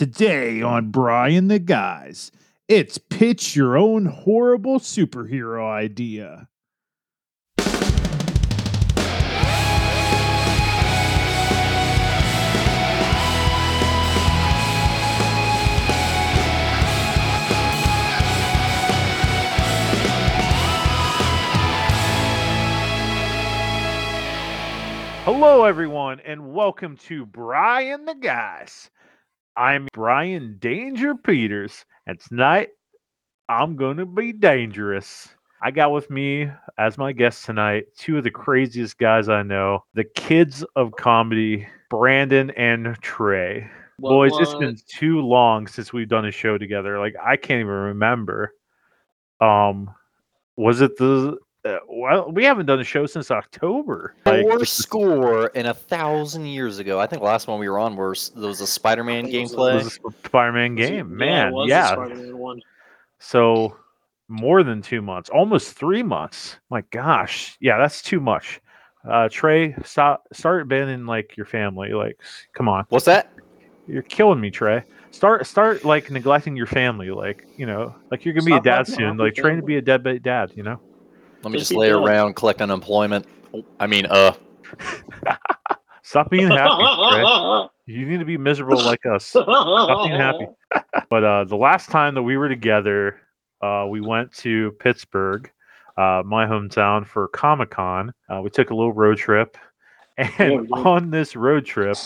Today on Brian the Guys, it's pitch your own horrible superhero idea. Hello, everyone, and welcome to Brian the Guys. I'm Brian Danger Peters, and tonight I'm going to be dangerous. I got with me as my guest tonight two of the craziest guys I know, the kids of comedy, Branden and Trey. What? Boys, it's been too long since we've done a show together. Like, I can't even remember. Was it the... Well, we haven't done a show since October. The worst score in 1,000 years ago. I think the last one we were on was there was a Spider-Man gameplay. It was a Spider-Man game. Spider-Man one. So more than 2 months, almost 3 months. My gosh, yeah, that's too much. Trey, start abandoning like your family. Like, come on. What's that? You're killing me, Trey. Start like neglecting your family. Like, you know, like you're gonna be a dad soon. Like trying to be a deadbeat dad, you know. Let me just lay around, collect unemployment. Stop being happy, Trey. You need to be miserable like us. Stop being happy. But the last time that we were together, we went to Pittsburgh, my hometown, for Comic-Con. We took a little road trip. And on this road trip,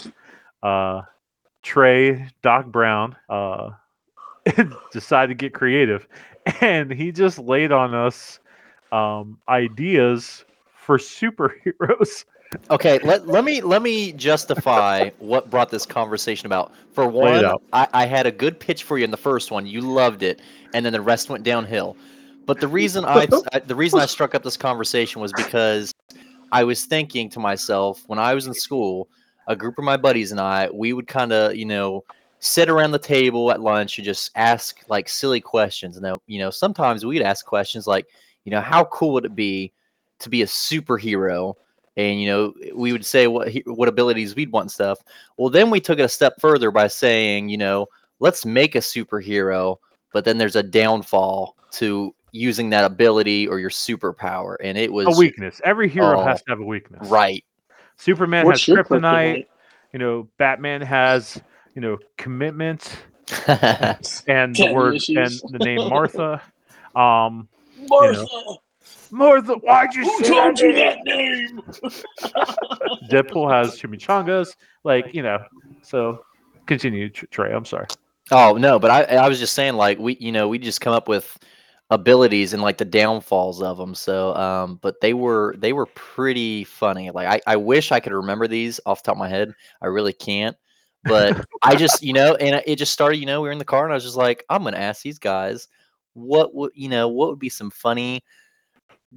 Trey, Doc Brown, decided to get creative. And he just laid on us ideas for superheroes. Okay, let me justify what brought this conversation about. For one, I had a good pitch for you in the first one. You loved it, and then the rest went downhill. But the reason I struck up this conversation was because I was thinking to myself, when I was in school, a group of my buddies and I, we would kind of, you know, sit around the table at lunch and just ask like silly questions. And then, you know, sometimes we'd ask questions like, you know, how cool would it be to be a superhero? And, you know, we would say what abilities we'd want and stuff. Well, then we took it a step further by saying, you know, let's make a superhero, but then there's a downfall to using that ability or your superpower. And it was a weakness. Every hero has to have a weakness. Right. Superman has kryptonite. You know, Batman has, you know, commitment and the word issues. And the name Martha. Martha, you know. Martha, why'd you say that name? Deadpool has chimichangas, like, you know. So, continue, Trey. I'm sorry. Oh no, but I was just saying, like, we just come up with abilities and like the downfalls of them. So, but they were pretty funny. Like, I wish I could remember these off the top of my head. I really can't. But I just, you know, and it just started. You know, we were in the car, and I was just like, I'm gonna ask these guys. What would be some funny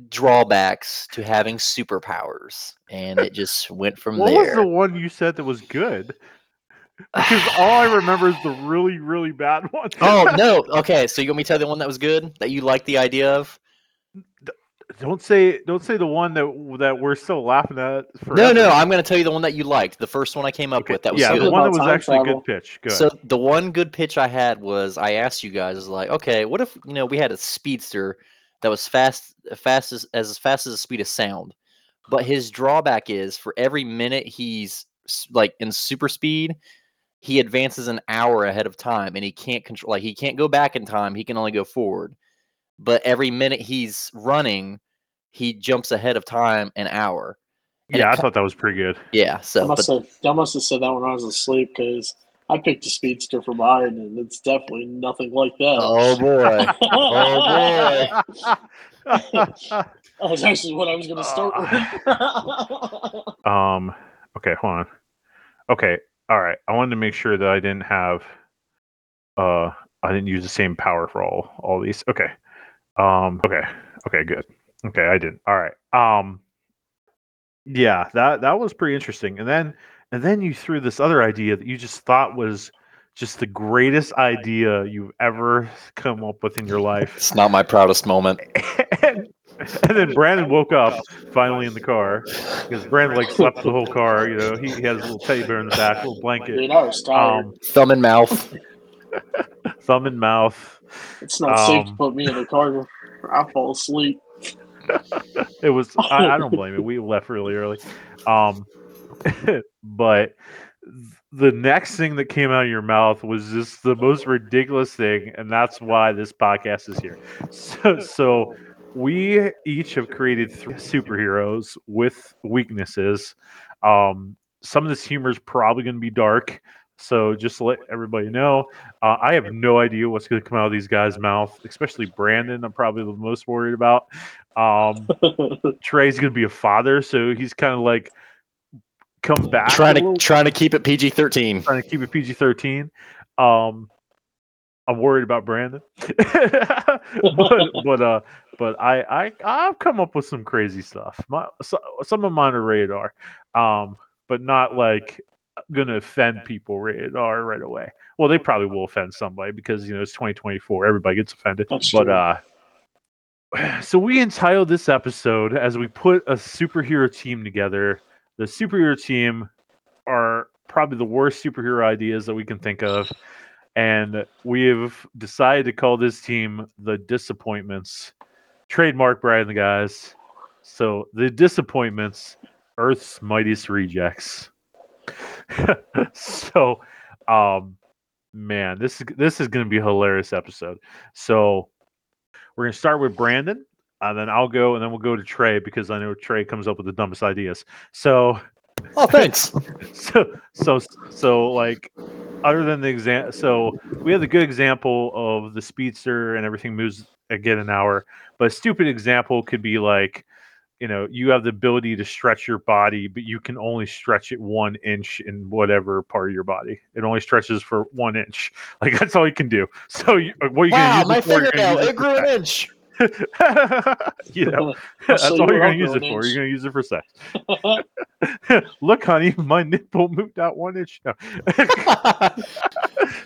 drawbacks to having superpowers? And it just went from there. What was the one you said that was good? Because all I remember is the really, really bad one. Oh, no. Okay, so you want me to tell the one that was good? That you liked the idea of? Don't say the one that we're still laughing at forever. No, I'm going to tell you the one that you liked. The first one I came up with that was good. Yeah, the one that was actually a good pitch. Go ahead. So the one good pitch I had was I asked you guys, is like, okay, what if, you know, we had a speedster that was fast as the speed of sound, but his drawback is for every minute he's like in super speed, he advances an hour ahead of time, and he can't control, like he can't go back in time. He can only go forward. But every minute he's running, he jumps ahead of time an hour. And I thought that was pretty good. Yeah, so I must have said that when I was asleep, because I picked a speedster for mine, and it's definitely nothing like that. Oh boy! That was actually what I was going to start with. Okay, hold on. Okay, all right. I wanted to make sure that I didn't have. I didn't use the same power for all these. Okay. Okay, good. Okay, I didn't. All right. Yeah, that was pretty interesting. And then you threw this other idea that you just thought was just the greatest idea you've ever come up with in your life. It's not my proudest moment. and And then Branden woke up finally in the car because Branden like slept the whole car. You know, he has a little teddy bear in the back, a little blanket. You know, it's tired. Thumb in mouth. Thumb in mouth. It's not safe to put me in the car. I fall asleep. It was. I don't blame it. We left really early. But the next thing that came out of your mouth was just the most ridiculous thing, and that's why this podcast is here. So we each have created three superheroes with weaknesses. Some of this humor is probably going to be dark, so just to let everybody know, I have no idea what's going to come out of these guys' mouth, especially Branden. I'm probably the most worried about. Trey's going to be a father, so he's kind of like come back. Trying to keep it PG-13. Trying to keep it PG-13. I'm worried about Branden, but I've come up with some crazy stuff. Some of mine are radar, but not like going to offend people radar right away. Well, they probably will offend somebody because, you know, it's 2024. Everybody gets offended. That's but true. So we entitled this episode, as we put a superhero team together, the superhero team are probably the worst superhero ideas that we can think of. And we have decided to call this team The Disappointments. Trademark Branden, guys. So The Disappointments, Earth's Mightiest Rejects. So, man, this is going to be a hilarious episode. So we're going to start with Branden, and then I'll go, and then we'll go to Trey because I know Trey comes up with the dumbest ideas. So, oh, thanks. so like other than the example, so we have the good example of the speedster and everything moves again an hour, but a stupid example could be like, you know, you have the ability to stretch your body, but you can only stretch it 1 inch in whatever part of your body. It only stretches for 1 inch. Like, that's all you can do. So what are you going to use it for? Wow, my fingernail, it grew an inch. You know, that's all you're going to use it for. You're going to use it for sex. Look, honey, my nipple moved out 1 inch. No. That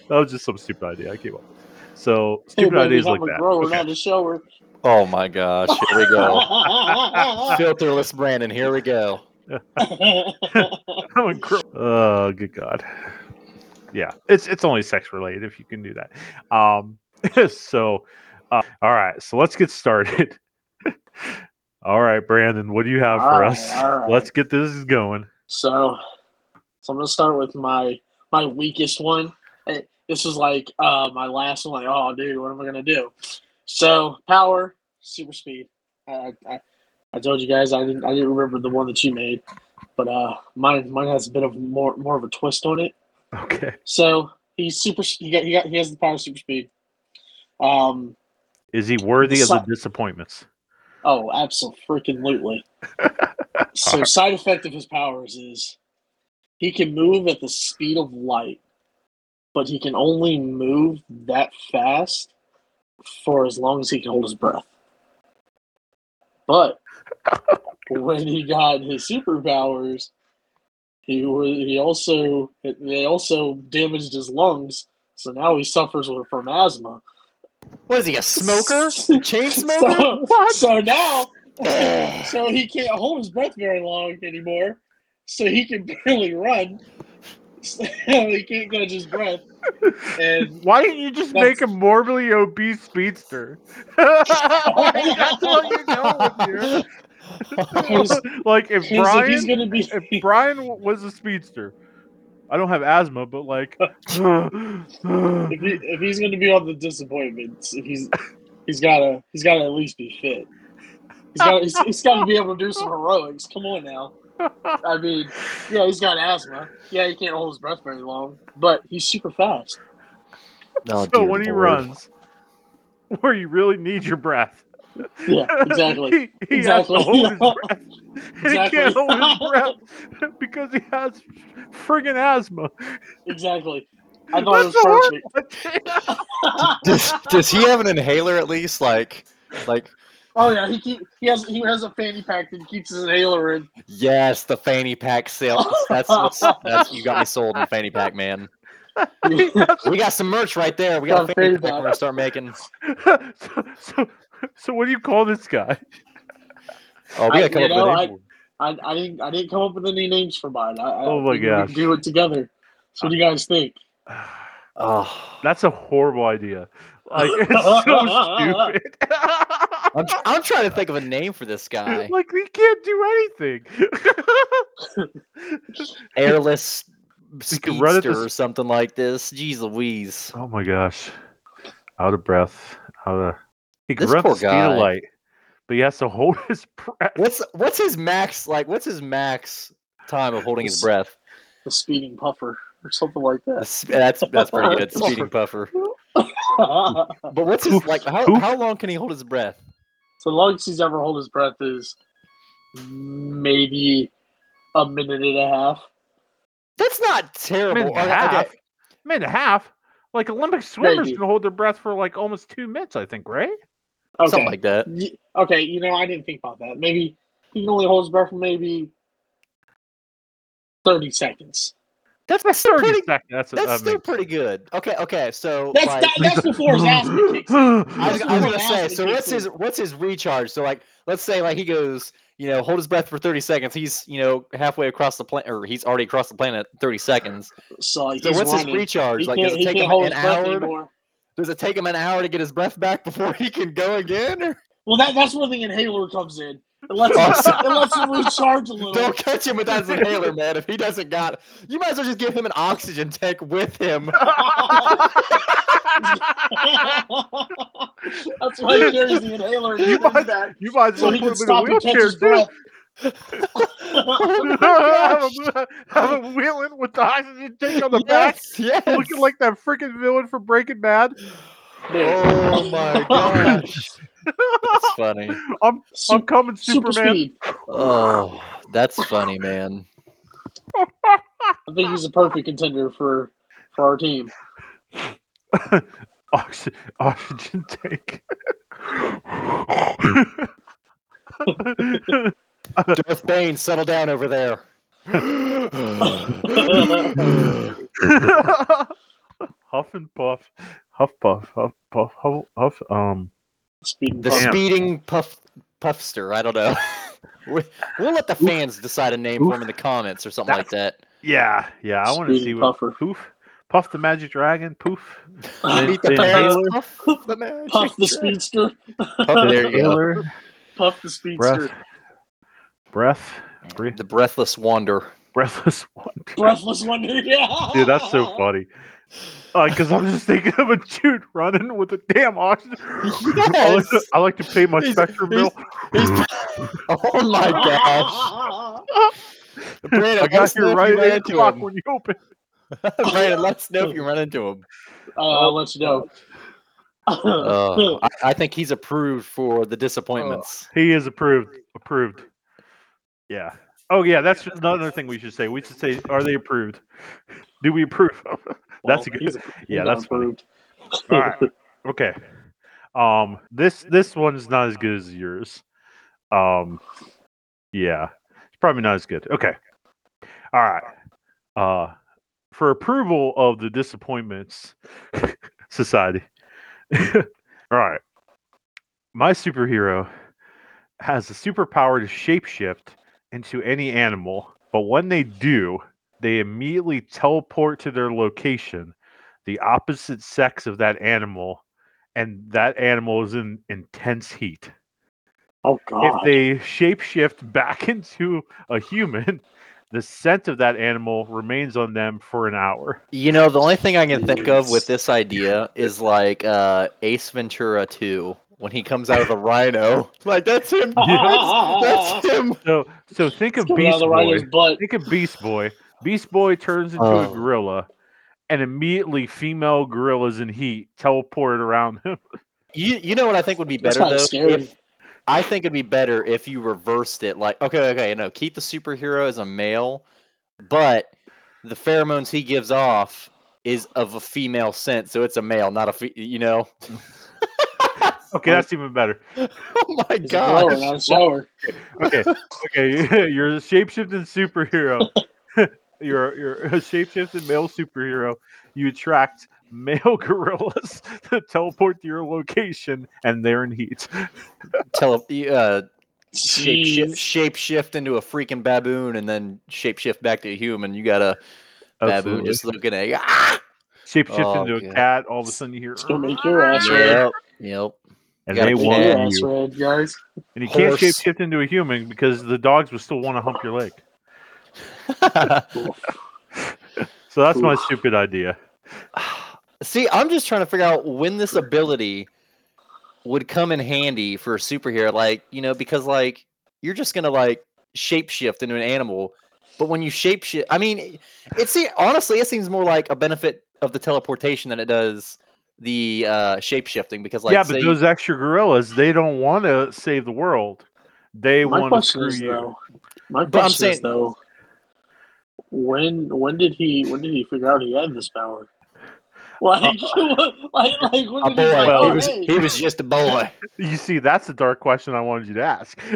was just some stupid idea I came up with. So stupid ideas like that. Grower, okay. Not a shower. Oh my gosh! Here we go. Filterless Branden. Here we go. Oh, good God! Yeah, it's only sex related if you can do that. So, all right. So let's get started. All right, Branden, what do you have for us? Right. Let's get this going. So I'm gonna start with my weakest one. This is like my last one. Like, oh, dude, what am I gonna do? So power, super speed. I told you guys I didn't remember the one that you made, but mine has a bit of more of a twist on it. Okay. So he has the power of super speed. Is he worthy of the disappointments? Oh, absolutely. So side effect of his powers is he can move at the speed of light, but he can only move that fast for as long as he can hold his breath. But when he got his superpowers, they also damaged his lungs, so now he suffers from asthma. Was he a smoker? A chain smoker? So he can't hold his breath very long anymore. So he can barely run. He can't catch his breath. And why didn't you just make a morbidly obese speedster? That's all you're going with here. Like if Brian was a speedster, I don't have asthma, but like if he's going to be on the disappointments, he's got to at least be fit. He's got to be able to do some heroics. Come on now. I mean, yeah, he's got asthma. Yeah, he can't hold his breath very long, but he's super fast. Oh, so when he runs, where you really need your breath. Yeah, exactly. He has to hold his breath. Exactly. He can't hold his breath because he has friggin' asthma. Exactly. I thought it was perfect. Does he have an inhaler at least? Like. Oh yeah, he has a fanny pack that keeps his inhaler in. Yes, the fanny pack sales. That's you got me sold on fanny pack, man. We got some merch right there. We got a fanny pack we're gonna start making. So what do you call this guy? Oh, we gotta come up with names. I didn't come up with any names for mine. Oh my gosh. We can do it together. So what do you guys think? Oh, that's a horrible idea. Like, it's so stupid. I'm trying to think of a name for this guy. Like, we can't do anything. Airless speedster or something like this. Jeez Louise. Oh my gosh. Out of breath. He can run the speed of light, but he has to hold his breath. What's his max like? What's his max time of holding his breath? The speeding puffer or something like that. That's pretty good. Speeding puffer. But what's his like? How long can he hold his breath? So the longest he's ever held his breath is maybe a minute and a half. That's not terrible. A minute and a half. Like Olympic swimmers can hold their breath for like almost 2 minutes, I think, right? Okay. Something like that. Okay, I didn't think about that. Maybe he can only hold his breath for maybe 30 seconds. That's still pretty good. Okay. So that's before his asthma kicks in. I was gonna say. So what's his recharge? So like, let's say like he goes, hold his breath for 30 seconds. He's halfway across the planet, or he's already across the planet in 30 seconds. So what's his recharge? Like, does it take him an hour? Does it take him an hour to get his breath back before he can go again? Or? Well, that's where the inhaler comes in. It lets him recharge a little. Don't catch him without his inhaler, man. If he doesn't got it, you might as well just give him an oxygen tank with him. That's why he carries the inhaler. You might as well put him in a wheelchair, dude. Have him wheeling with the oxygen tank on the back, looking like that freaking villain from Breaking Bad. Oh my gosh. That's funny. I'm coming, Superman. Speed. Oh, that's funny, man. I think he's a perfect contender for our team. Oxygen tank. Darth Bane, settle down over there. Huff and puff. Huff. Speeding puffster. I don't know. We'll let the fans decide a name for him in the comments or something like that. Yeah. I want to see what. Poof, puff the magic dragon. Poof. Puff the magic. Puff the speedster. Puff the speedster. Breath. The breathless wander. Breathless wonder. Yeah. Dude, that's so funny. Because I'm just thinking of a dude running with a damn oxygen. Yes. I like to pay my spectrum bill. Oh my gosh! Brandon, I got you right at the clock when you open. Brandon, let us know if you run into him. I'll let you know. I think he's approved for the disappointments. He is approved. Yeah. Oh yeah, that's another thing we should say. We should say, are they approved? Do we approve? That's a good. Yeah, that's approved. All right. Okay. This one's not as good as yours. Yeah, it's probably not as good. Okay. All right. For approval of the Disappointments Society. All right. My superhero has the superpower to shapeshift into any animal, but when they do, they immediately teleport to their location, the opposite sex of that animal, and that animal is in intense heat. Oh God! If they shapeshift back into a human, the scent of that animal remains on them for an hour. The only thing I can think of with this idea is like Ace Ventura 2. When he comes out of the rhino, like that's him. That's him. So think of Beast Boy. Think of Beast Boy. Beast Boy turns into a gorilla, and immediately female gorillas in heat teleported around him. You know what I think would be better though? I think it'd be better if you reversed it. Like keep the superhero as a male, but the pheromones he gives off is of a female scent, so it's a male, not a . Okay, that's even better. Oh my God! Okay. You're a shapeshifting superhero. You're a shapeshifting male superhero. You attract male gorillas to teleport to your location, and they're in heat. shape shift into a freaking baboon and then shape shift back to a human. You got a baboon just looking at you. Ah! Shape shift into a cat. All of a sudden you hear. It's gonna make your ass red. Yep. And they want your ass red, guys. And you can't shape shift into a human because the dogs would still want to hump your leg. So that's my stupid idea. See, I'm just trying to figure out when this ability would come in handy for a superhero. Like, you know, because like you're just gonna like shapeshift into an animal, but when you shapeshift, I mean, honestly, it seems more like a benefit of the teleportation than it does the shapeshifting. Because like, yeah, but those extra gorillas, they don't want to save the world. They want to screw you. My question is though, when did he figure out he had this power? He was just a boy. You see, that's the dark question I wanted you to ask. He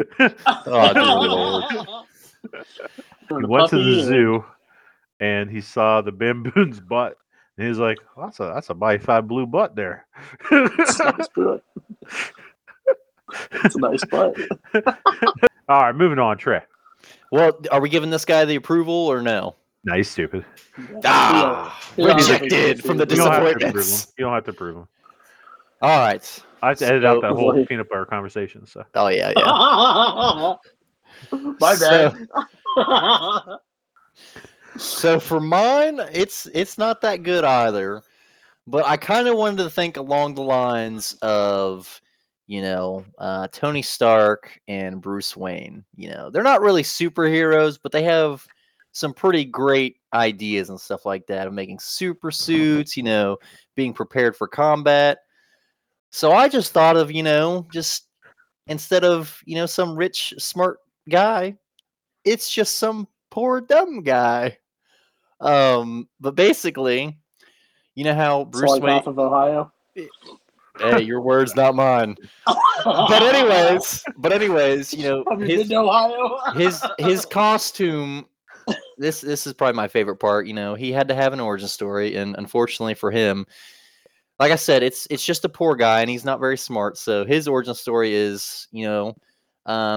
went to the zoo and he saw the baboon's butt, and he's like, oh, "That's a modified blue butt there." That's a nice butt. All right, moving on, Trey. Well, are we giving this guy the approval or no? No, he's stupid. Rejected from the disappointments. You don't have to prove him. All right. I have to edit out that whole peanut butter conversation. So. Oh, yeah, yeah. My bad. So for mine, it's not that good either. But I kind of wanted to think along the lines of, you know, Tony Stark and Bruce Wayne. You know, they're not really superheroes, but they have some pretty great ideas and stuff like that of making super suits, you know, being prepared for combat. So I just thought of, you know, just instead of, you know, some rich, smart guy, it's just some poor, dumb guy. But basically, you know how Bruce Wayne... off of Ohio? Hey, your words, not mine. But anyways, you know... Have you been to Ohio? His costume... This is probably my favorite part. You know, he had to have an origin story, and unfortunately for him, like I said, it's just a poor guy, and he's not very smart. So his origin story is, you know,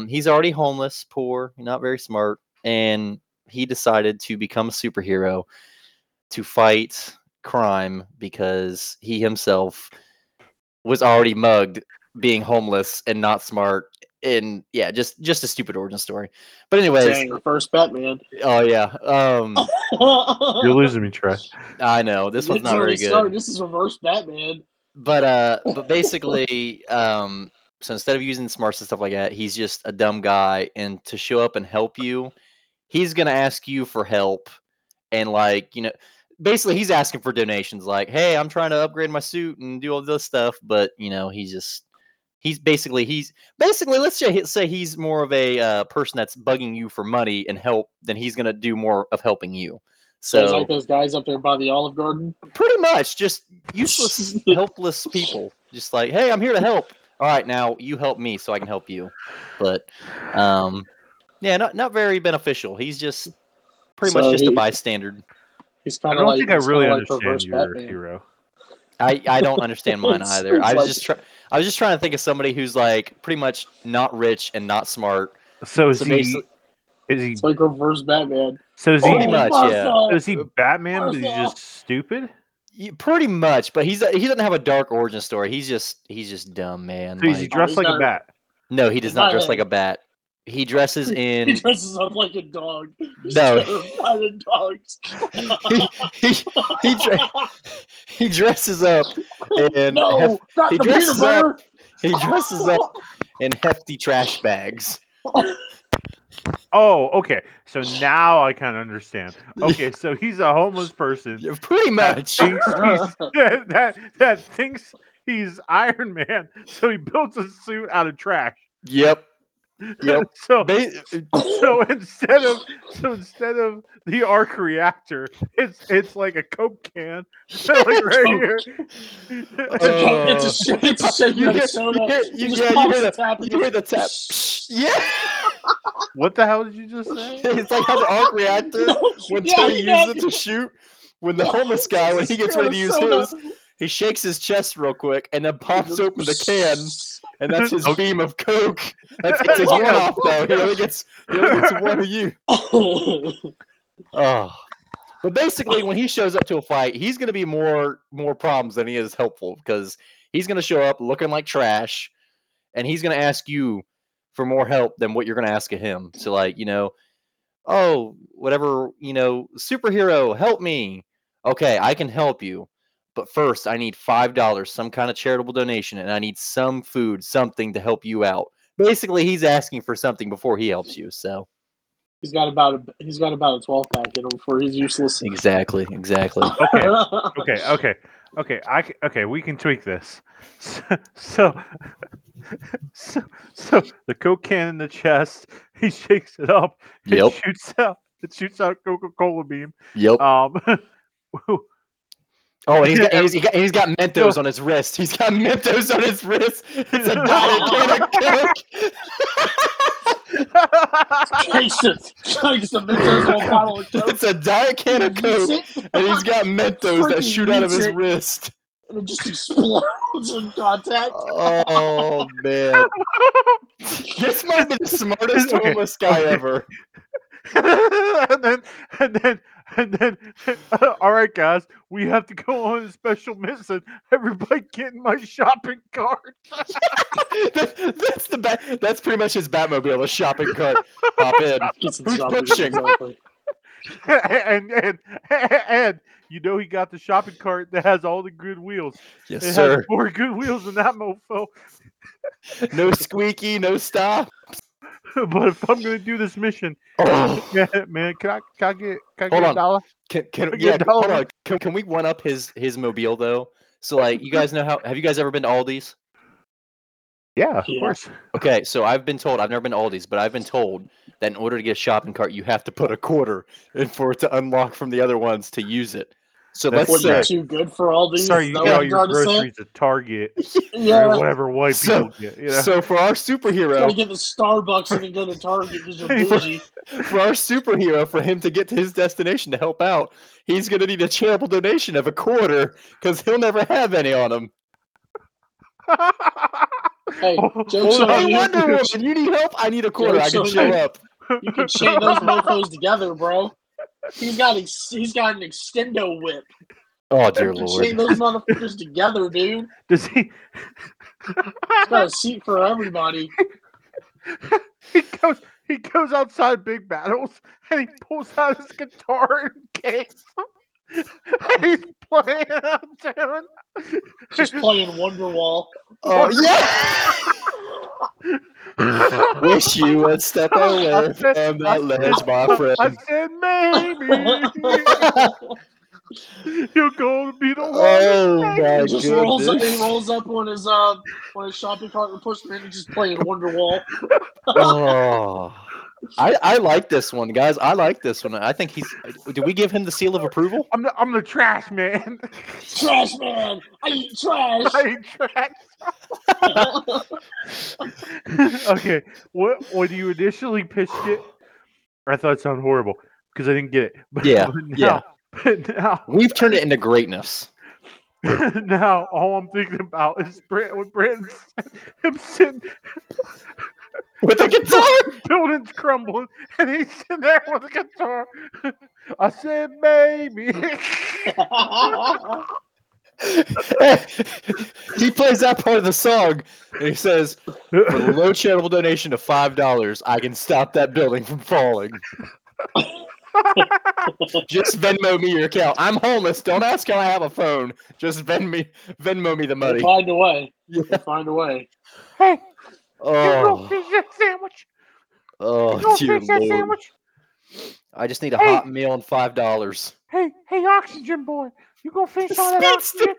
he's already homeless, poor, not very smart, and he decided to become a superhero to fight crime because he himself was already mugged, being homeless and not smart. And yeah, just a stupid origin story. But anyways, dang, the first Batman. Oh yeah, you're losing me, Trey. I know this one's not very good. Started. This is reverse Batman. But basically, so instead of using smarts and stuff like that, he's just a dumb guy. And to show up and help you, he's gonna ask you for help. And like, you know, basically, he's asking for donations. Like, hey, I'm trying to upgrade my suit and do all this stuff. But you know, he's basically let's just say he's more of a person that's bugging you for money and help than he's going to do more of helping you. So it's like those guys up there by the Olive Garden. Pretty much just useless, helpless people. Just like, hey, I'm here to help. All right, now you help me so I can help you. But yeah, not very beneficial. He's just pretty much a bystander. I don't think I really understand your hero. I don't understand mine either. I was just trying to think of somebody who's like pretty much not rich and not smart. So is he? It's like reverse Batman. So is he Batman? But he's just stupid. Yeah, pretty much, but he doesn't have a dark origin story. He's just dumb, man. So is he dressed like a bat? No, he does not dress like a bat. He dresses in. He dresses up like a dog. Dogs. He dresses up in. No, not the peanut butter. He dresses up in hefty trash bags. Oh, okay. So now I kind of understand. Okay, so he's a homeless person, pretty much. That thinks he's Iron Man, so he builds a suit out of trash. Yep. Yep. So instead of the arc reactor, it's like a Coke can. Like right here. You hear the tap. Yeah. What the hell did you just say? It's like how the arc reactor when Tony uses it to shoot. When the homeless guy, when he gets ready to use his, he shakes his chest real quick and then pops open the can. and that's his beam of coke. That's his one off though. He only gets one of you. Oh. But basically, when he shows up to a fight, he's going to be more problems than he is helpful, because he's going to show up looking like trash, and he's going to ask you for more help than what you're going to ask of him. So, like, you know, oh, whatever, you know, superhero, help me. Okay, I can help you. But first, I need $5, some kind of charitable donation, and I need some food, something to help you out. Basically, he's asking for something before he helps you, so... He's got about a 12 pack in him for his useless. Exactly. Okay. Okay. We can tweak this. So the coke can in the chest. He shakes it up. Yep. It shoots out Coca-Cola beam. Yep. Oh, and he's got Mentos on his wrist. It's a diet can of coke. It's a diet can of coke, and he's got Mentos that shoot out of his wrist. And it just explodes in contact. Oh, man. This might be the smartest homeless guy ever. And then, all right, guys, we have to go on a special mission. Everybody, get in my shopping cart. That's pretty much his Batmobile, a shopping cart. Pop in. Who's pushing? And you know he got the shopping cart that has all the good wheels. Yes, sir. It has 4 good wheels in that mofo. No squeaky, no stop. But if I'm going to do this mission, man, can I get a dollar? Hold on. Can we one up his mobile though? So, like, you guys know have you guys ever been to Aldi's? Yeah, of course. Okay, so I've been told, I've never been to Aldi's, but I've been told that in order to get a shopping cart, you have to put a quarter in for it to unlock from the other ones to use it. So that's too good for Aldi. Sorry, you got your groceries at Target. Yeah, whatever white people get. You know? So for our superhero, gotta get to Starbucks and then go to Target because you're bougie. For our superhero, for him to get to his destination to help out, he's gonna need a charitable donation of a quarter because he'll never have any on him. Hey, jokes on you. Wonder Woman, you need help. I need a quarter. Jokes I can show up. You can chain those mofos together, bro. He's got an extendo whip. Oh, dear Lord. Chain those motherfuckers together, dude. Does he? He's got a seat for everybody. He goes outside big battles, and he pulls out his guitar and case. And he's playing out there. Just playing Wonderwall. Oh, yeah! Wish you would step away from that ledge, my friend. I said maybe you're going to be the one. Oh my goodness! He rolls up on his shopping cart and pushes in and just playing Wonderwall. Oh, I like this one, guys. I think he's. Did we give him the seal of approval? I'm the trash man. Trash man. I eat trash. Okay, when you initially pitched it, I thought it sounded horrible because I didn't get it. But now we've turned it into greatness. Now all I'm thinking about is Brandon him sitting with a guitar. Building's crumbling, and he's sitting there with a guitar. I said, maybe. He plays that part of the song and he says, for a low charitable donation of $5, I can stop that building from falling. Just Venmo me your account. I'm homeless. Don't ask how I have a phone. Just Venmo me the money. We'll find a way. Yeah. We'll find a way. Hey, sandwich. Oh, dear Lord. I just need a hot meal and $5. Hey, oxygen boy. You gonna finish all that oxygen?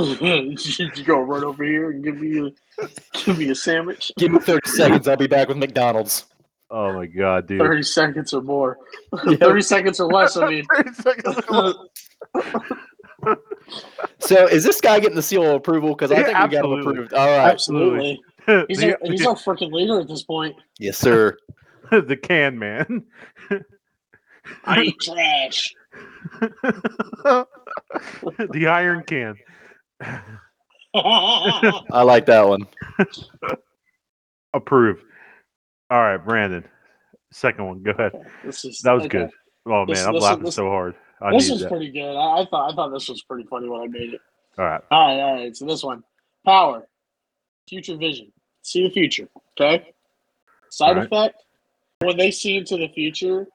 You gonna run over here and give me a sandwich? Give me 30 seconds. I'll be back with McDonald's. Oh my God, dude! 30 seconds or more. Yeah. 30 seconds or less. I mean, 30 seconds or less. So, is this guy getting the seal of approval? Because I think we got him approved. All right, absolutely. He's our freaking leader at this point. Yes, sir. The can man. I eat trash. The Iron Can. I like that one. Approve. All right, Branden. Second one. Go ahead. Okay, that was good. Oh, man, I'm laughing so hard. This is pretty good. I thought this was pretty funny when I made it. All right. So this one. Power. Future vision. See the future. Okay? Side effect. When they see into the future,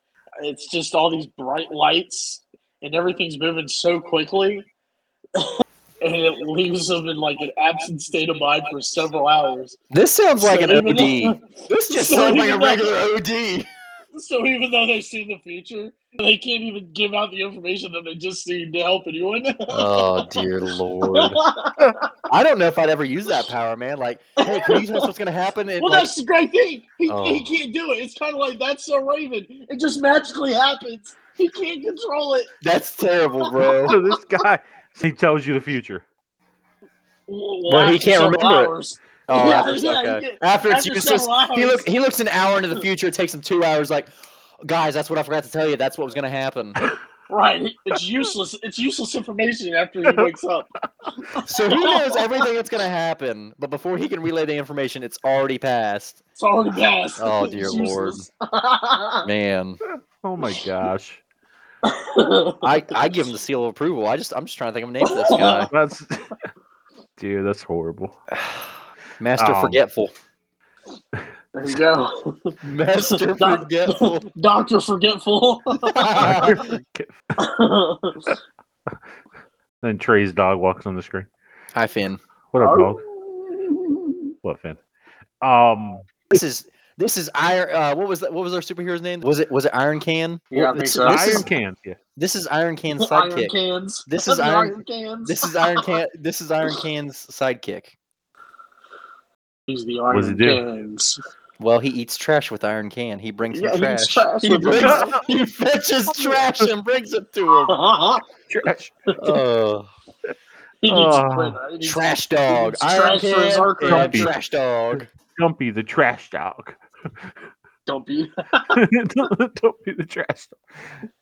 it's just all these bright lights and everything's moving so quickly. And it leaves them in like an absent state of mind for several hours. This sounds like an OD. This just sounds like a regular OD. So even though they see the future, they can't even give out the information that they just see to help anyone. Oh, dear Lord. I don't know if I'd ever use that power, man. Like, hey, can you tell us what's going to happen? And, well, that's the great thing. He can't do it. It's kind of like That's So Raven. It just magically happens. He can't control it. That's terrible, bro. So this guy, he tells you the future. Well, but he can't remember it. Oh, yeah, okay. After it's useless, he looks an hour into the future. It takes him 2 hours. Like, guys, that's what I forgot to tell you. That's what was going to happen. Right. It's useless. It's useless information after he wakes up. So he knows everything that's going to happen, but before he can relay the information, it's already passed. Oh, dear Lord. Man. Oh, my gosh. I give him the seal of approval. I'm just trying to think of a name for this guy. Dude, that's horrible. Master Forgetful. There you go. Master Forgetful. Doctor Forgetful. Then Trey's dog walks on the screen. Hi, Finn. What up, dog? What, Finn? This is Iron. What was our superhero's name? Was it Iron Can? Yeah, I think so. Iron Can. Yeah. This is Iron Can's sidekick. This is Iron Can's sidekick. He's the Iron Cans. Well, he eats trash with Iron Can. He brings him trash. He fetches trash and brings it to him. Trash. Trash dog. Iron Can. Trash dog. Dumpy the trash dog. Dumpy. Dumpy the trash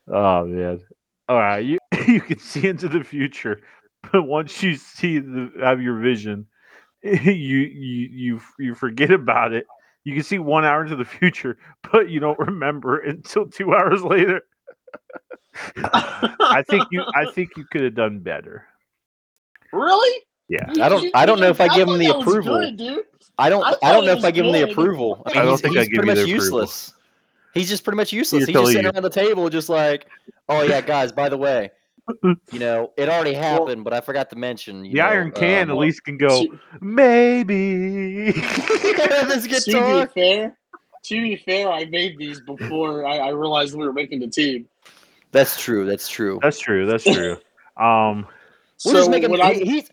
dog. Oh, man. All right. You can see into the future, but once you have your vision, you forget about it. You can see 1 hour into the future, but you don't remember until 2 hours later. I think you could have done better. Really? Yeah. I don't know if I give him the approval. Good, I don't know if I give him the approval. I mean, he's pretty much useless. He's just pretty much useless. He's just sitting around the table just like, oh yeah, guys, by the way, you know, it already happened, but I forgot to mention. Iron Can at least can go, maybe. This guitar. To be fair, I made these before I realized we were making the team. That's true. We'll just make him,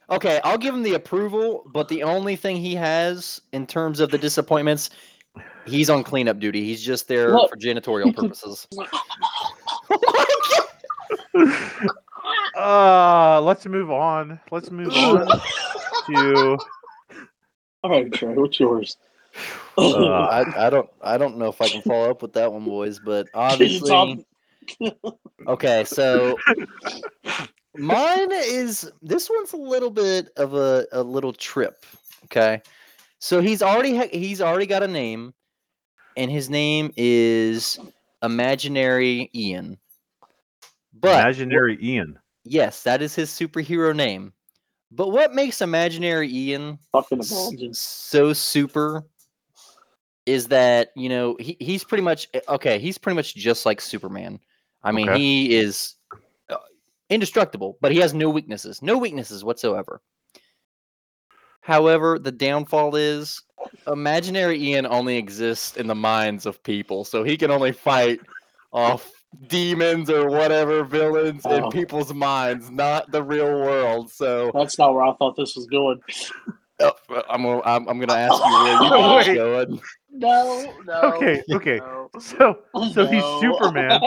okay, I'll give him the approval, but the only thing he has in terms of the disappointments, he's on cleanup duty. He's just there for janitorial purposes. Let's move on to. All right, Trey, what's yours? I don't know if I can follow up with that one, boys, but obviously. Okay, so. Mine is this one's a little bit of a little trip. Okay, so he's already got a name, and his name is Imaginary Ian. But Imaginary Ian. Yes, that is his superhero name. But what makes Imaginary Ian so super is that, you know, he's pretty much just like Superman. I mean, he is indestructible, but he has no weaknesses whatsoever. However, the downfall is Imaginary Ian only exists in the minds of people, so he can only fight off demons or whatever villains in people's minds, not the real world. So that's not where I thought this was going. I'm gonna ask you where you thought it was going. No. Okay. No. So he's Superman.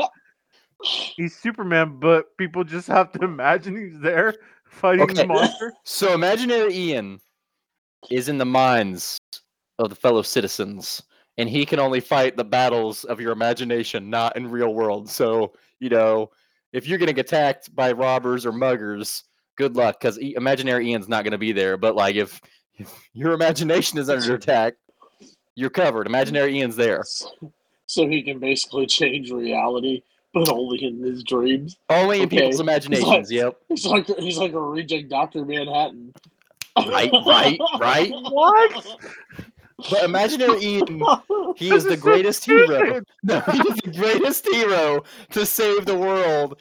He's Superman, but people just have to imagine he's there fighting the monster. So Imaginary Ian is in the minds of the fellow citizens, and he can only fight the battles of your imagination, not in real world. So, you know, if you're getting attacked by robbers or muggers, good luck, because Imaginary Ian's not going to be there. But, like, if Your imagination is under attack. You're covered. Imaginary Ian's there. So he can basically change reality, but only in his dreams. Only in people's imaginations, yep. He's like a reject Dr. Manhattan. Right. What? But Imaginary Ian, he is the greatest hero. No, he's the greatest hero to save the world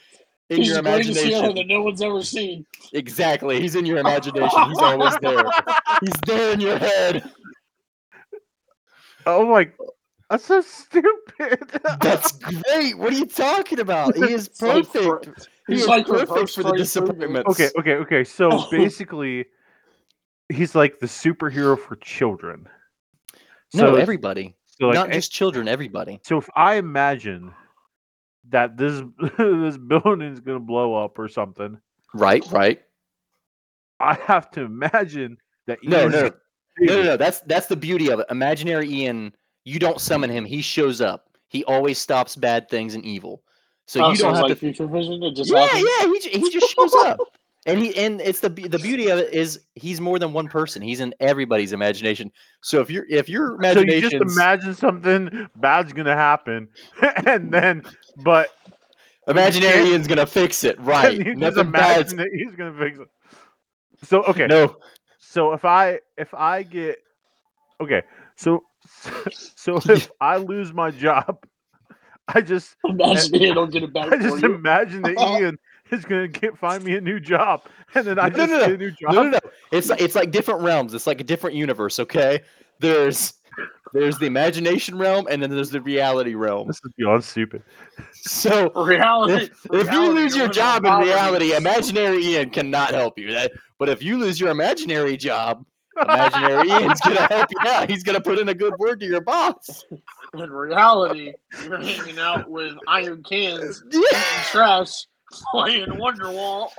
in your imagination. He's the greatest hero that no one's ever seen. Exactly. He's in your imagination. He's always there. He's there in your head. Oh my... That's so stupid. That's great. What are you talking about? He is perfect. He's like perfect for The Disappointments. Okay. So basically, he's like the superhero for children. No, everybody. So like, not just children, everybody. So if I imagine that this building is going to blow up or something. Right. I have to imagine that Ian... No. That's the beauty of it. Imaginary Ian... You don't summon him. He shows up. He always stops bad things and evil. So you don't have like to future vision. It just happens. Yeah. He just shows up, and it's the beauty of it is he's more than one person. He's in everybody's imagination. So if your imagination, so you just imagine something bad's gonna happen, but Imaginary Ian's gonna fix it. Right? You just imagine that he's gonna fix it. So okay. No. So if I get okay. So if I lose my job, I just imagine Ian don't get it back. I just imagine that Ian is going to find me a new job, and then I get a new job. No. It's like different realms. It's like a different universe. Okay, there's the imagination realm, and then there's the reality realm. This is beyond stupid. So reality. If you lose your job in reality, Imaginary Ian cannot help you. But if you lose your imaginary job. Imaginary Ian's gonna help you out. He's gonna put in a good word to your boss. In reality, you're hanging out with iron cans, and trash, playing Wonderwall.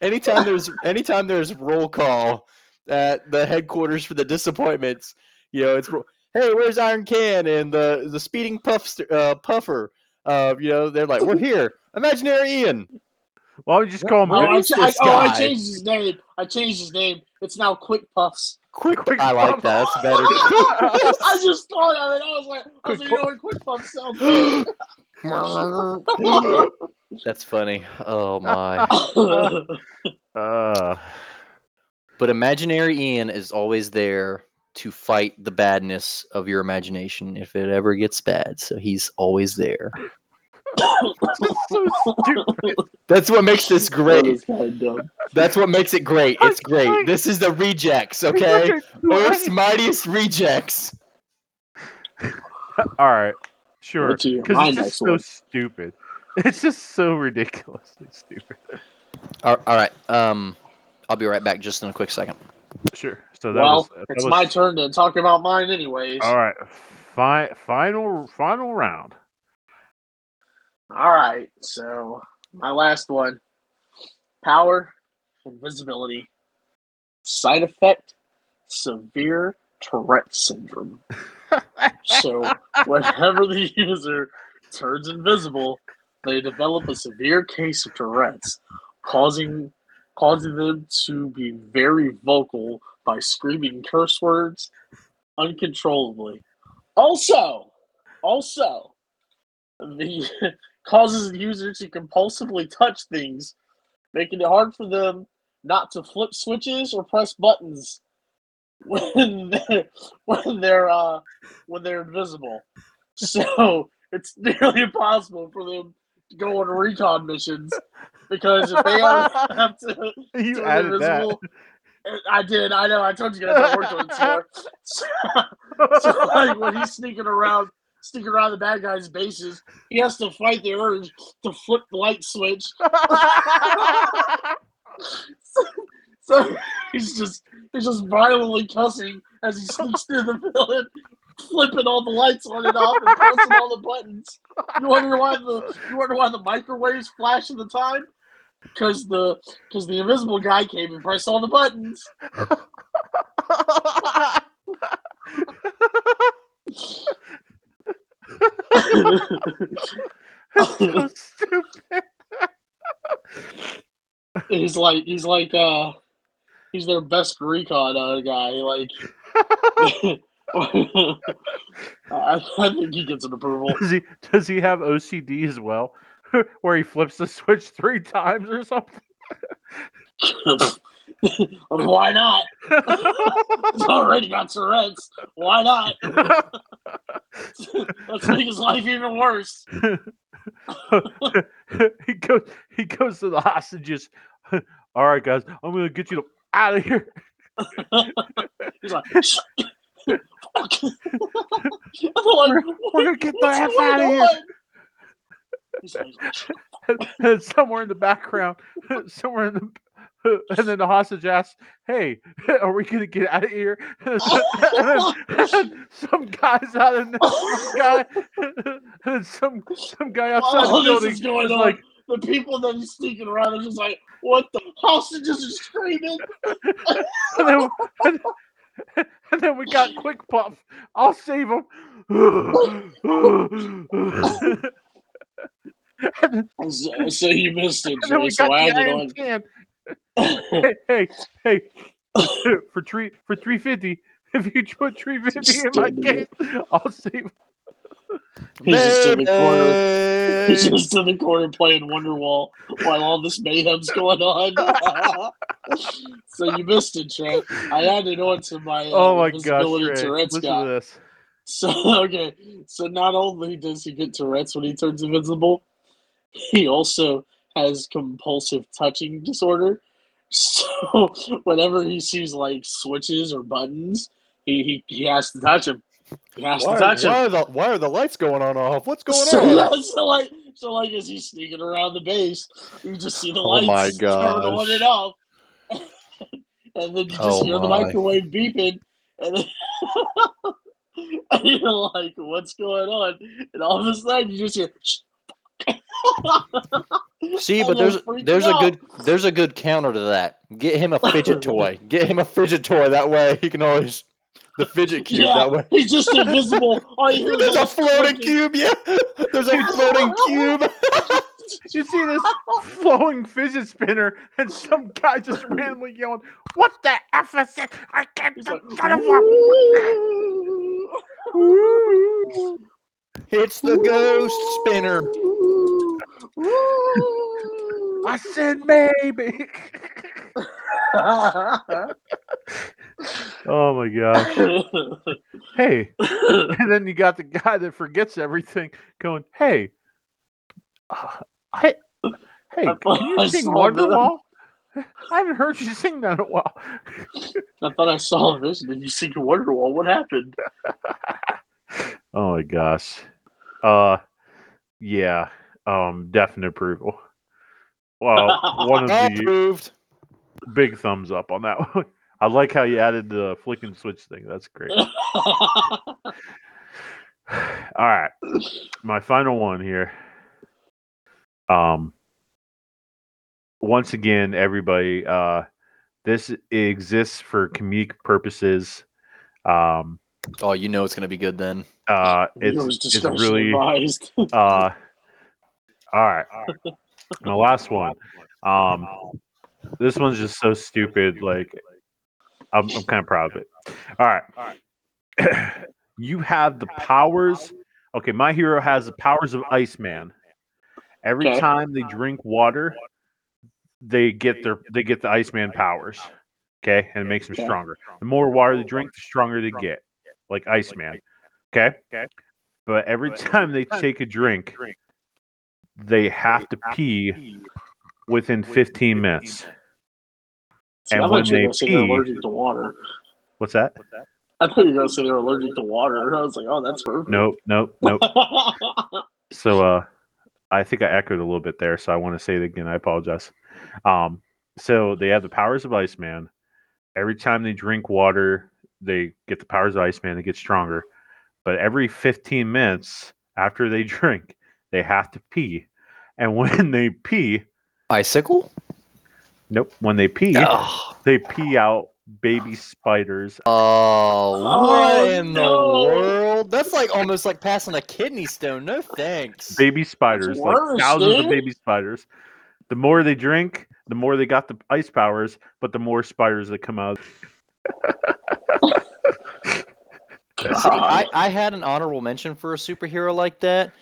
Anytime there's roll call at the headquarters for The Disappointments, it's hey, where's Iron Can and the speeding puffer? They're like, we're here, Imaginary Ian. Well, we just call him. I changed his name. It's now Quick Puffs. Quick I like Puffs. That. That's better. I just thought of it. I was like, you know what Quick Puffs sound like. That's funny. Oh my. But Imaginary Ian is always there to fight the badness of your imagination if it ever gets bad. So he's always there. So stupid. That's what makes this great. That's what makes it great. It's great. This is the Rejects, okay? Earth's Mightiest Rejects. All right, sure. Because it's just so stupid. It's just so ridiculously stupid. All right. I'll be right back just in a quick second. Sure. So it's my turn to talk about mine, anyways. All right. Final round. All right, so my last one, power, invisibility, side effect, severe Tourette syndrome. So whenever the user turns invisible, they develop a severe case of Tourette's, causing them to be very vocal by screaming curse words uncontrollably. Also, the... causes the user to compulsively touch things, making it hard for them not to flip switches or press buttons when they're invisible. So it's nearly impossible for them to go on recon missions because if they have to you added invisible, that. I did. I know. I told you guys I worked on it before. So like when he's sneaking around the bad guy's bases, he has to fight the urge to flip the light switch. so he's just violently cussing as he sneaks through the villain, flipping all the lights on and off and pressing all the buttons. You wonder why the microwaves flash at the time? Because the invisible guy came and pressed all the buttons. That's so stupid. He's their best recon guy. Like, I think he gets an approval. Does he have OCD as well, where he flips the switch 3 times or something? Why not? He's already got Tourette's. Why not? Let's make his life even worse. He goes to the hostages. All right, guys, I'm gonna get you out of here. He's like, we're gonna get the F out of here. And somewhere in the background, and then the hostage asks, "Hey, are we gonna get out of here?" And some guys out of and some guy outside the building is going on. Like, the people that are sneaking around are just like, "What the hostages are screaming!" and then we got Quick Puff. I'll save him. So you missed it, Jay. So I had it on. Hey! For $3.50, if you put $3.50 in my game, I'll save him. He's just in the corner playing Wonderwall while all this mayhem's going on. So you missed it, Trey. I added on to my invisibility Tourette's guy. Listen to this. So not only does he get Tourette's when he turns invisible, he also has compulsive touching disorder. So whenever he sees like switches or buttons, he has to touch them. Why are the lights going on off? What's going on? So as he's sneaking around the base, you just see the lights turn on and off. And then you just hear the microwave beeping. And then and you're like, what's going on? And all of a sudden you just hear See, but there's a good counter to that. Get him a fidget toy. That way he can always the fidget cube that way. He's just invisible. There's a floating cube, There's a floating cube. You see this flowing fidget spinner and some guy just randomly yelling, "What the F is it? I can't do it." It's the ghost spinner. I said maybe. Oh my gosh. Hey. And then you got the guy that forgets everything going, "Hey. Can you sing Wonderwall? I haven't heard you sing that in a while." I thought I saw this. Did you sing Wonderwall? What happened? Oh my gosh. Definite approval. Well, one of the approved. Big thumbs up on that one. I like how you added the flick and switch thing. That's great. All right. My final one here. Once again, everybody, this exists for comedic purposes. You know it's going to be good then. It's really... all right. My last one. This one's just so stupid. Like, I'm kind of proud of it. All right. You have the powers. Okay, my hero has the powers of Iceman. Every time they drink water, they get the Iceman powers. Okay, and it makes them stronger. The more water they drink, the stronger they get. Like Iceman. Okay. But every time they take a drink, they have to pee within 15 minutes. And when they pee, they're allergic to water. What's that? I thought you were going to say they're allergic to water. And I was like, oh, that's perfect. Nope. So I think I echoed a little bit there. So I want to say it again. I apologize. So they have the powers of Iceman. Every time they drink water, they get the powers of Iceman. They get stronger. But every 15 minutes after they drink, they have to pee. And when they pee... Icicle? Nope. When they pee, they pee out baby spiders. What in the world? That's like almost like passing a kidney stone. No thanks. Baby spiders. Like thousands of baby spiders. The more they drink, the more they got the ice powers, but the more spiders that come out. I had an honorable mention for a superhero like that,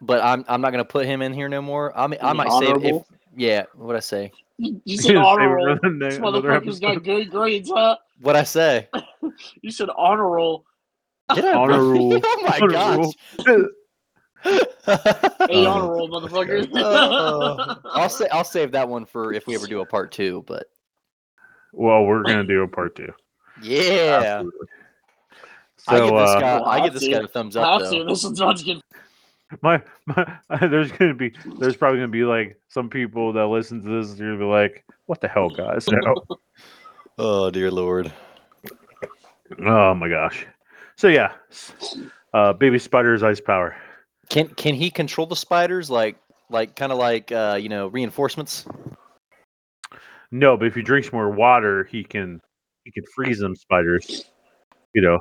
but I'm not gonna put him in here no more. I mean, I might honorable? Say if yeah. What'd I say? You said honorable. This motherfucker's got good grades, huh? What'd I say? You said honorable. Yeah, honorable. Oh my gosh. Hey, honor roll, motherfuckers. I'll save that one for if we ever do a part two. But well, we're gonna do a part two. Yeah. Absolutely. So I give this guy a thumbs up. This one's not good. There's probably gonna be like some people that listen to this and you're gonna be like, what the hell, guys? No. Oh dear Lord. Oh my gosh. So yeah, baby spider's ice power. Can he control the spiders like you know, reinforcements? No, but if he drinks more water, he can freeze them spiders, you know.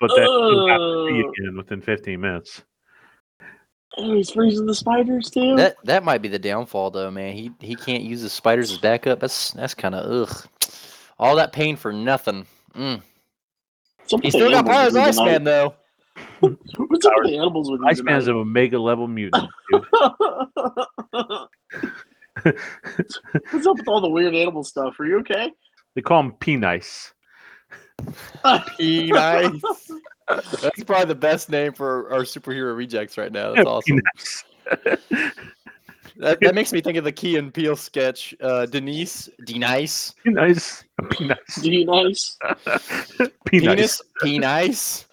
But that can happen again within 15 minutes. Oh, he's freezing the spiders too. That might be the downfall though, man. He can't use the spiders as backup. That's kind of ugh. All that pain for nothing. Mm. He still got powers, Iceman though. What's up with the animals with Iceman's an omega level mutant, dude. What's up with all the weird animal stuff? Are you okay? They call him P-nice. P-nice. That's probably the best name for our superhero rejects right now. That's awesome. P-nice. That makes me think of the Key and Peele sketch. Denise, D-Nice. P-nice. P-nice. D-Nice. P-nice. P-nice.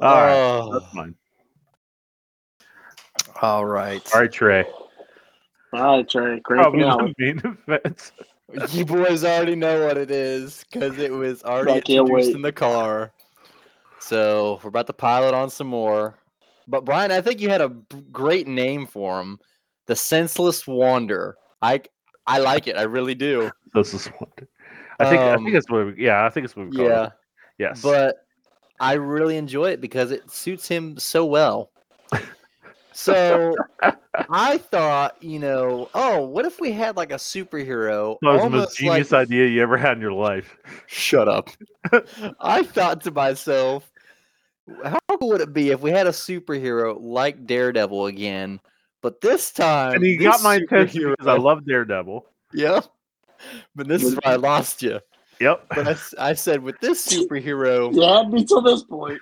All right. That's mine. All right, Trey. Great. Probably not being offense. You boys already know what it is because it was already introduced in the car. So we're about to pile it on some more. But Brian, I think you had a great name for him, the Senseless Wonder. I like it. I really do. Senseless Wonder. I think that's what. I think it's what we call it. Yes. But I really enjoy it because it suits him so well. So I thought, you know, what if we had like a superhero? That was the most genius idea you ever had in your life. Shut up. I thought to myself, how cool would it be if we had a superhero like Daredevil again, but this time. And he got my attention because I love Daredevil. Yeah. But this is why I lost you. Yep. But I said, with this superhero... Yeah, me till this point.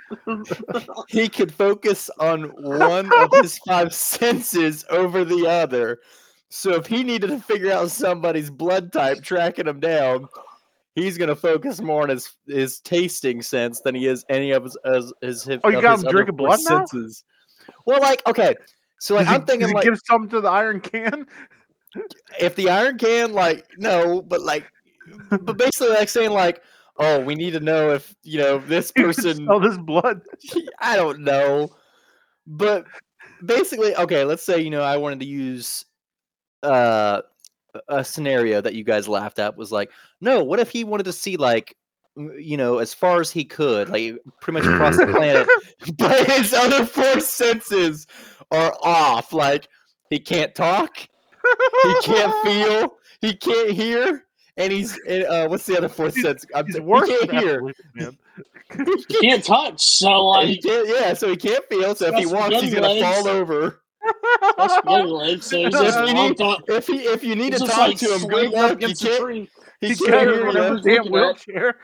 He could focus on one of his 5 senses over the other. So if he needed to figure out somebody's blood type, tracking him down, he's going to focus more on his tasting sense than he is any of his you got him drinking blood senses. Now? Well, like, okay. So like, I'm thinking like... give something to the Iron Can? If the Iron Can, like, no, but like... But basically, like saying, like, oh, we need to know if you know this person. Oh, this blood. I don't know, but basically, okay. Let's say you know I wanted to use a scenario that you guys laughed at was like, no, what if he wanted to see like you know as far as he could, like pretty much across the planet, but his other 4 senses are off. Like he can't talk, he can't feel, he can't hear. And he's what's the other 4th sense? He's worse he can't hear. Man. He can't touch. So like, he can't, so he can't feel. So if he walks, he's gonna fall over. That's legs. So if you need to talk to him, good luck. He can't hear whatever damn wheelchair.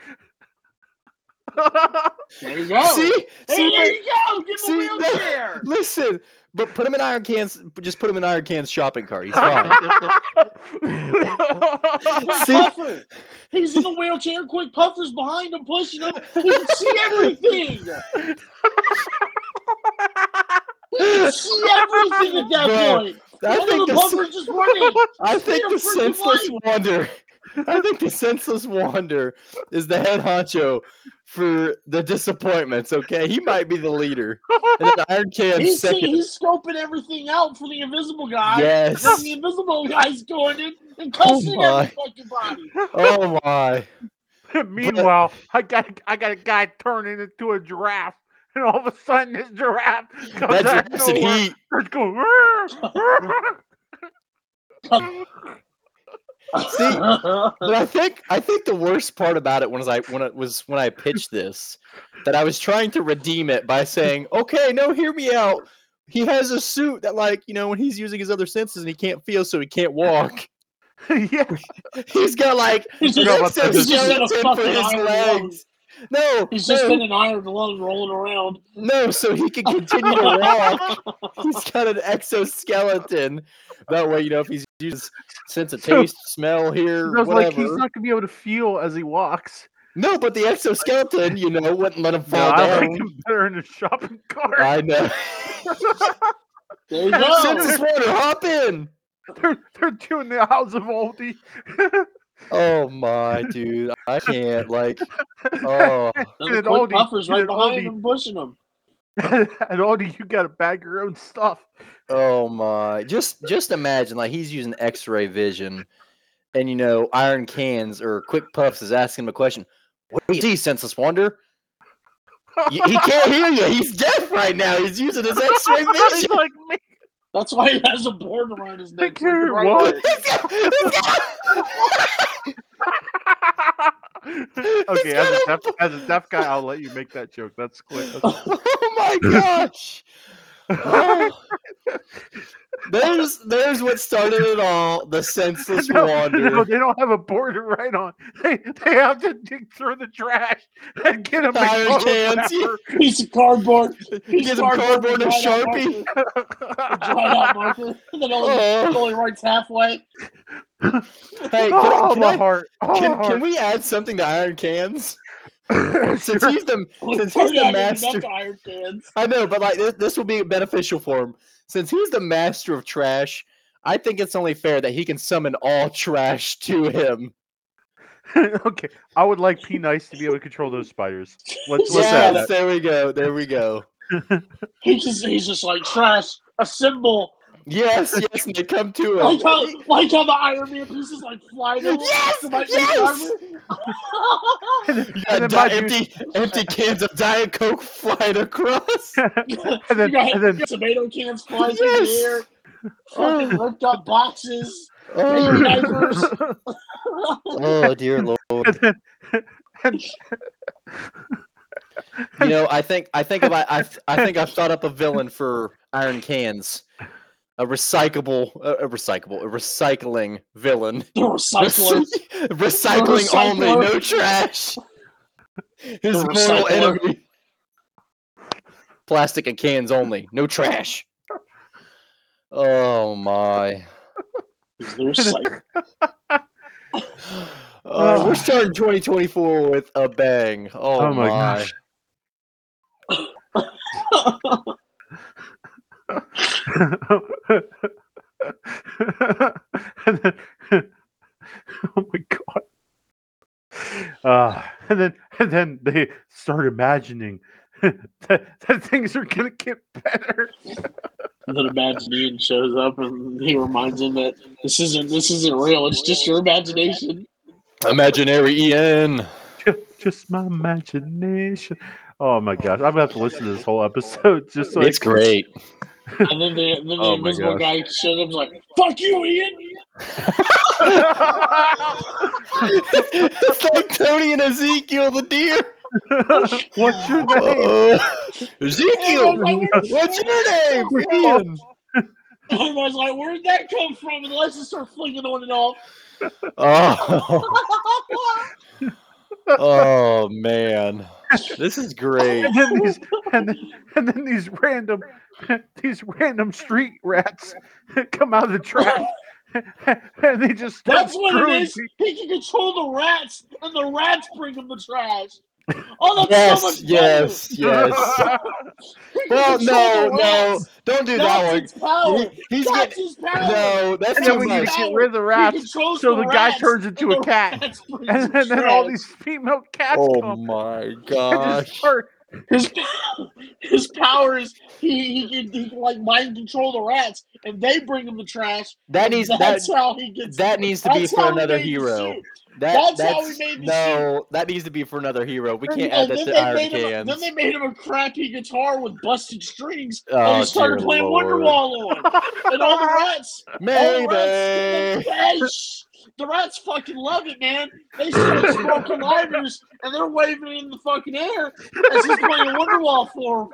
There you go. There you go. Give him a wheelchair. Listen. But put him in Iron Can's. Just put him in Iron Can's shopping cart. He's fine. See? He's in a wheelchair. Quick Puffers behind him, pushing him. We can see everything. We can see everything at that point. I think the Senseless Wonder is the head honcho for the Disappointments, okay? He might be the leader. And then Iron Can second. He's scoping everything out for the invisible guy. Yes. And the invisible guy's going in and cussing every fucking body. Oh, my. Meanwhile, I got a guy turning into a giraffe. And all of a sudden, this giraffe comes out of nowhere. It's going... See, but I think the worst part about it when I pitched this, that I was trying to redeem it by saying, okay, no, hear me out. He has a suit that, like, you know, when he's using his other senses and he can't feel, so he can't walk. Yeah, he's got like he's just got a fucking iron legs. No, he's just been an iron lung rolling around. No, so he can continue to walk. He's got an exoskeleton. That way, you know, if he's used sense of taste, smell, hear, whatever. Like, he's not gonna be able to feel as he walks. No, but the exoskeleton, you know, wouldn't let him fall down. I like him better in a shopping cart. I know. There you go. Senseless Wonder, hop in. They're doing the House of Aldi. Oh my dude, I can't like. Oh, and Quick Puffers right behind him, pushing him. And Aldi, you gotta bag your own stuff. Oh my! Just imagine, like he's using X-ray vision, and you know, Iron Cans or Quick Puffs is asking him a question. What do you see, Senseless Wonder? He can't hear you. He's deaf right now. He's using his X-ray vision. Like me. That's why he has a board around his neck. Okay, as a deaf guy, I'll let you make that joke. That's quick. Oh my gosh! There's what started it all, the senseless wander. No, they don't have a board to write on. They have to dig through the trash and get him a piece of cardboard. Get some cardboard and Sharpie. Dried out marker. Then only writes halfway. Hey, can we add something to Iron Cans? Since he's the master of Iron Cans. I know, but like this will be beneficial for him. Since he's the master of trash, I think it's only fair that he can summon all trash to him. Okay, I would like P-nice to be able to control those spiders. Let's add that. There we go. He's just like trash, assemble. Yes, and they come to him. Like how the Iron Man pieces like fly over. Yes! Empty cans of Diet Coke flying across. and then tomato cans flying in the air. Fucking ripped up boxes. Oh, dear Lord. You know, I think I've thought up a villain for Iron Cans. A recycling villain. The recycler. Recycling only, no trash. His mortal enemy. Plastic and cans only, no trash. Oh my. He's the recycler. We're starting 2024 with a bang. Oh my gosh. Oh my god! And then they start imagining that things are gonna get better. And then Imagination shows up and he reminds him that this isn't real. It's just your imagination. Imaginary Ian. Just my imagination. Oh my gosh! I'm gonna have to listen to this whole episode just so it's great. And then the invisible guy shows up and is like, fuck you, Ian! It's like Tony and Ezekiel the deer. What's your name? Ezekiel! What's your name? Ian! I was like, where did that come from? And let's just start flinging on and off. Oh. Oh, man. This is great. And then these random street rats come out of the trash, and they just... That's what it is. He can control the rats, and the rats bring him the trash. Oh, that's so much better. Well, no. Don't do that's that one. He's got his power. No, that's too much. We need to get rid of the rats, so the guy turns into a cat. And then all these female cats come. Oh, my gosh. His power is he can like mind control the rats, and they bring him the trash. That needs to be for another hero. That's how we made the No, that needs to be for another hero. We can't add that to Iron Can. Then they made him a crappy guitar with busted strings, and he started playing Wonderwall on. And all the rats, the rats fucking love it, man. They start smoking lighters, and they're waving in the fucking air as he's playing Wonderwall for him.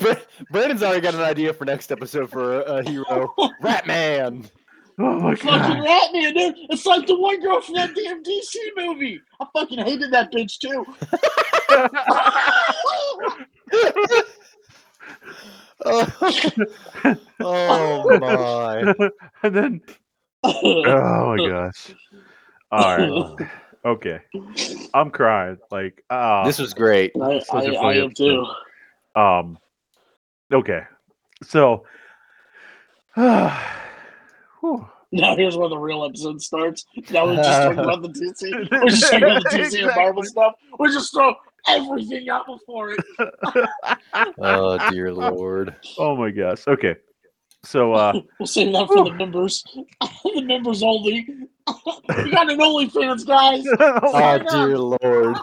But Brandon's already got an idea for next episode for a hero, Ratman. Oh my God. Fucking Ratman, dude. It's like the one girl from that damn DC movie. I fucking hated that bitch, too. Oh, my. And then... Oh, my gosh. All right. Okay. I'm crying. Like, this was great. I am, too. Okay. So... Now here's where the real episode starts. Now we're just talking about the DC. We're just talking about the DC and Marvel stuff. We're just throwing everything out before it. Oh, dear Lord. Oh, my gosh. Okay. So, we'll save that for the members. The members only. We got an OnlyFans, guys. Oh, dear Lord.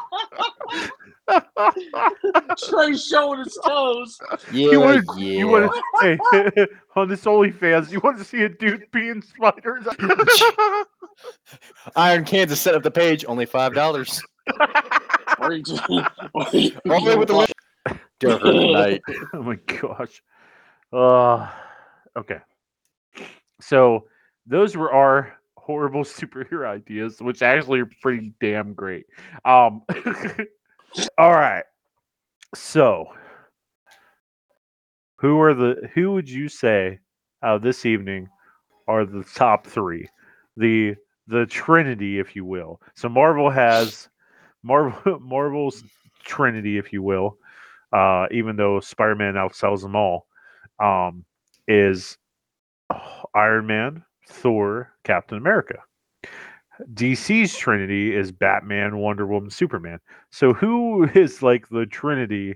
Trey's showing his toes. Yeah, you want to say on this OnlyFans, you want to see a dude peeing spiders? Iron Kansas set up the page, only $5. Only with the night. Oh my gosh. Okay. So those were our horrible superhero ideas, which actually are pretty damn great. All right, so who would you say this evening are the top three, the trinity, if you will? So Marvel has Marvel's trinity, if you will, even though Spider-Man outsells them all, is Iron Man, Thor, Captain America. DC's trinity is Batman, Wonder Woman, Superman. So who is like the trinity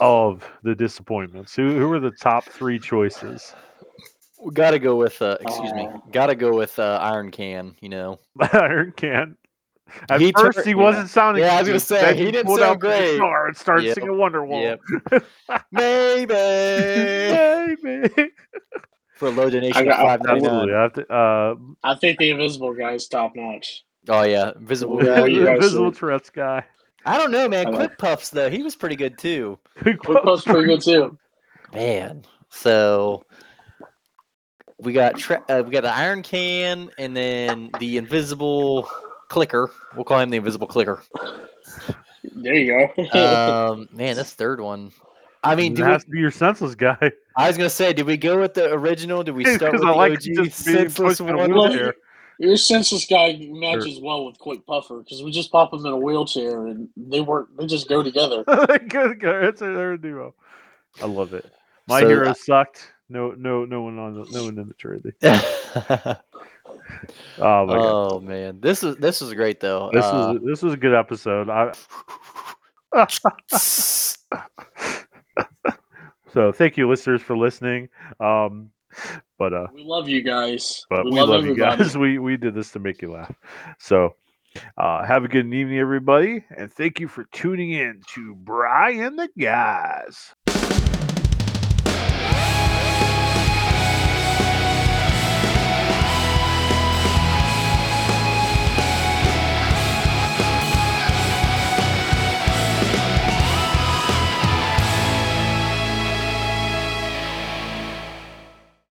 of the disappointments? Who are the top three choices? We gotta go with Iron Can, you know. Iron Can. At first he wasn't sounding good. Yeah, I was gonna say he didn't sound great. And started singing Wonderwall. Yep. Maybe. For a low donation of $5.99. I think the Invisible guy is top notch. Oh, yeah. Invisible Tourette's guy. I don't know, man. Quick Puffs, though. He was pretty good, too. Quick Puffs pretty good, too. Man. So, we got the Iron Can and then the Invisible Clicker. We'll call him the Invisible Clicker. There you go. Man, that's third one. I mean, it has to be your senseless guy. I was gonna say, did we go with the original? Did we start with the OG senseless one? Your senseless guy matches well with Quick Puffer because we just pop him in a wheelchair and they just go together. They're a duo. I love it. My hero sucked. No one in the trinity. Oh man, this is great though. This was a good episode. So thank you, listeners, for listening. But we love you guys. But we love you guys. We did this to make you laugh. So have a good evening, everybody, and thank you for tuning in to Brian the Guys.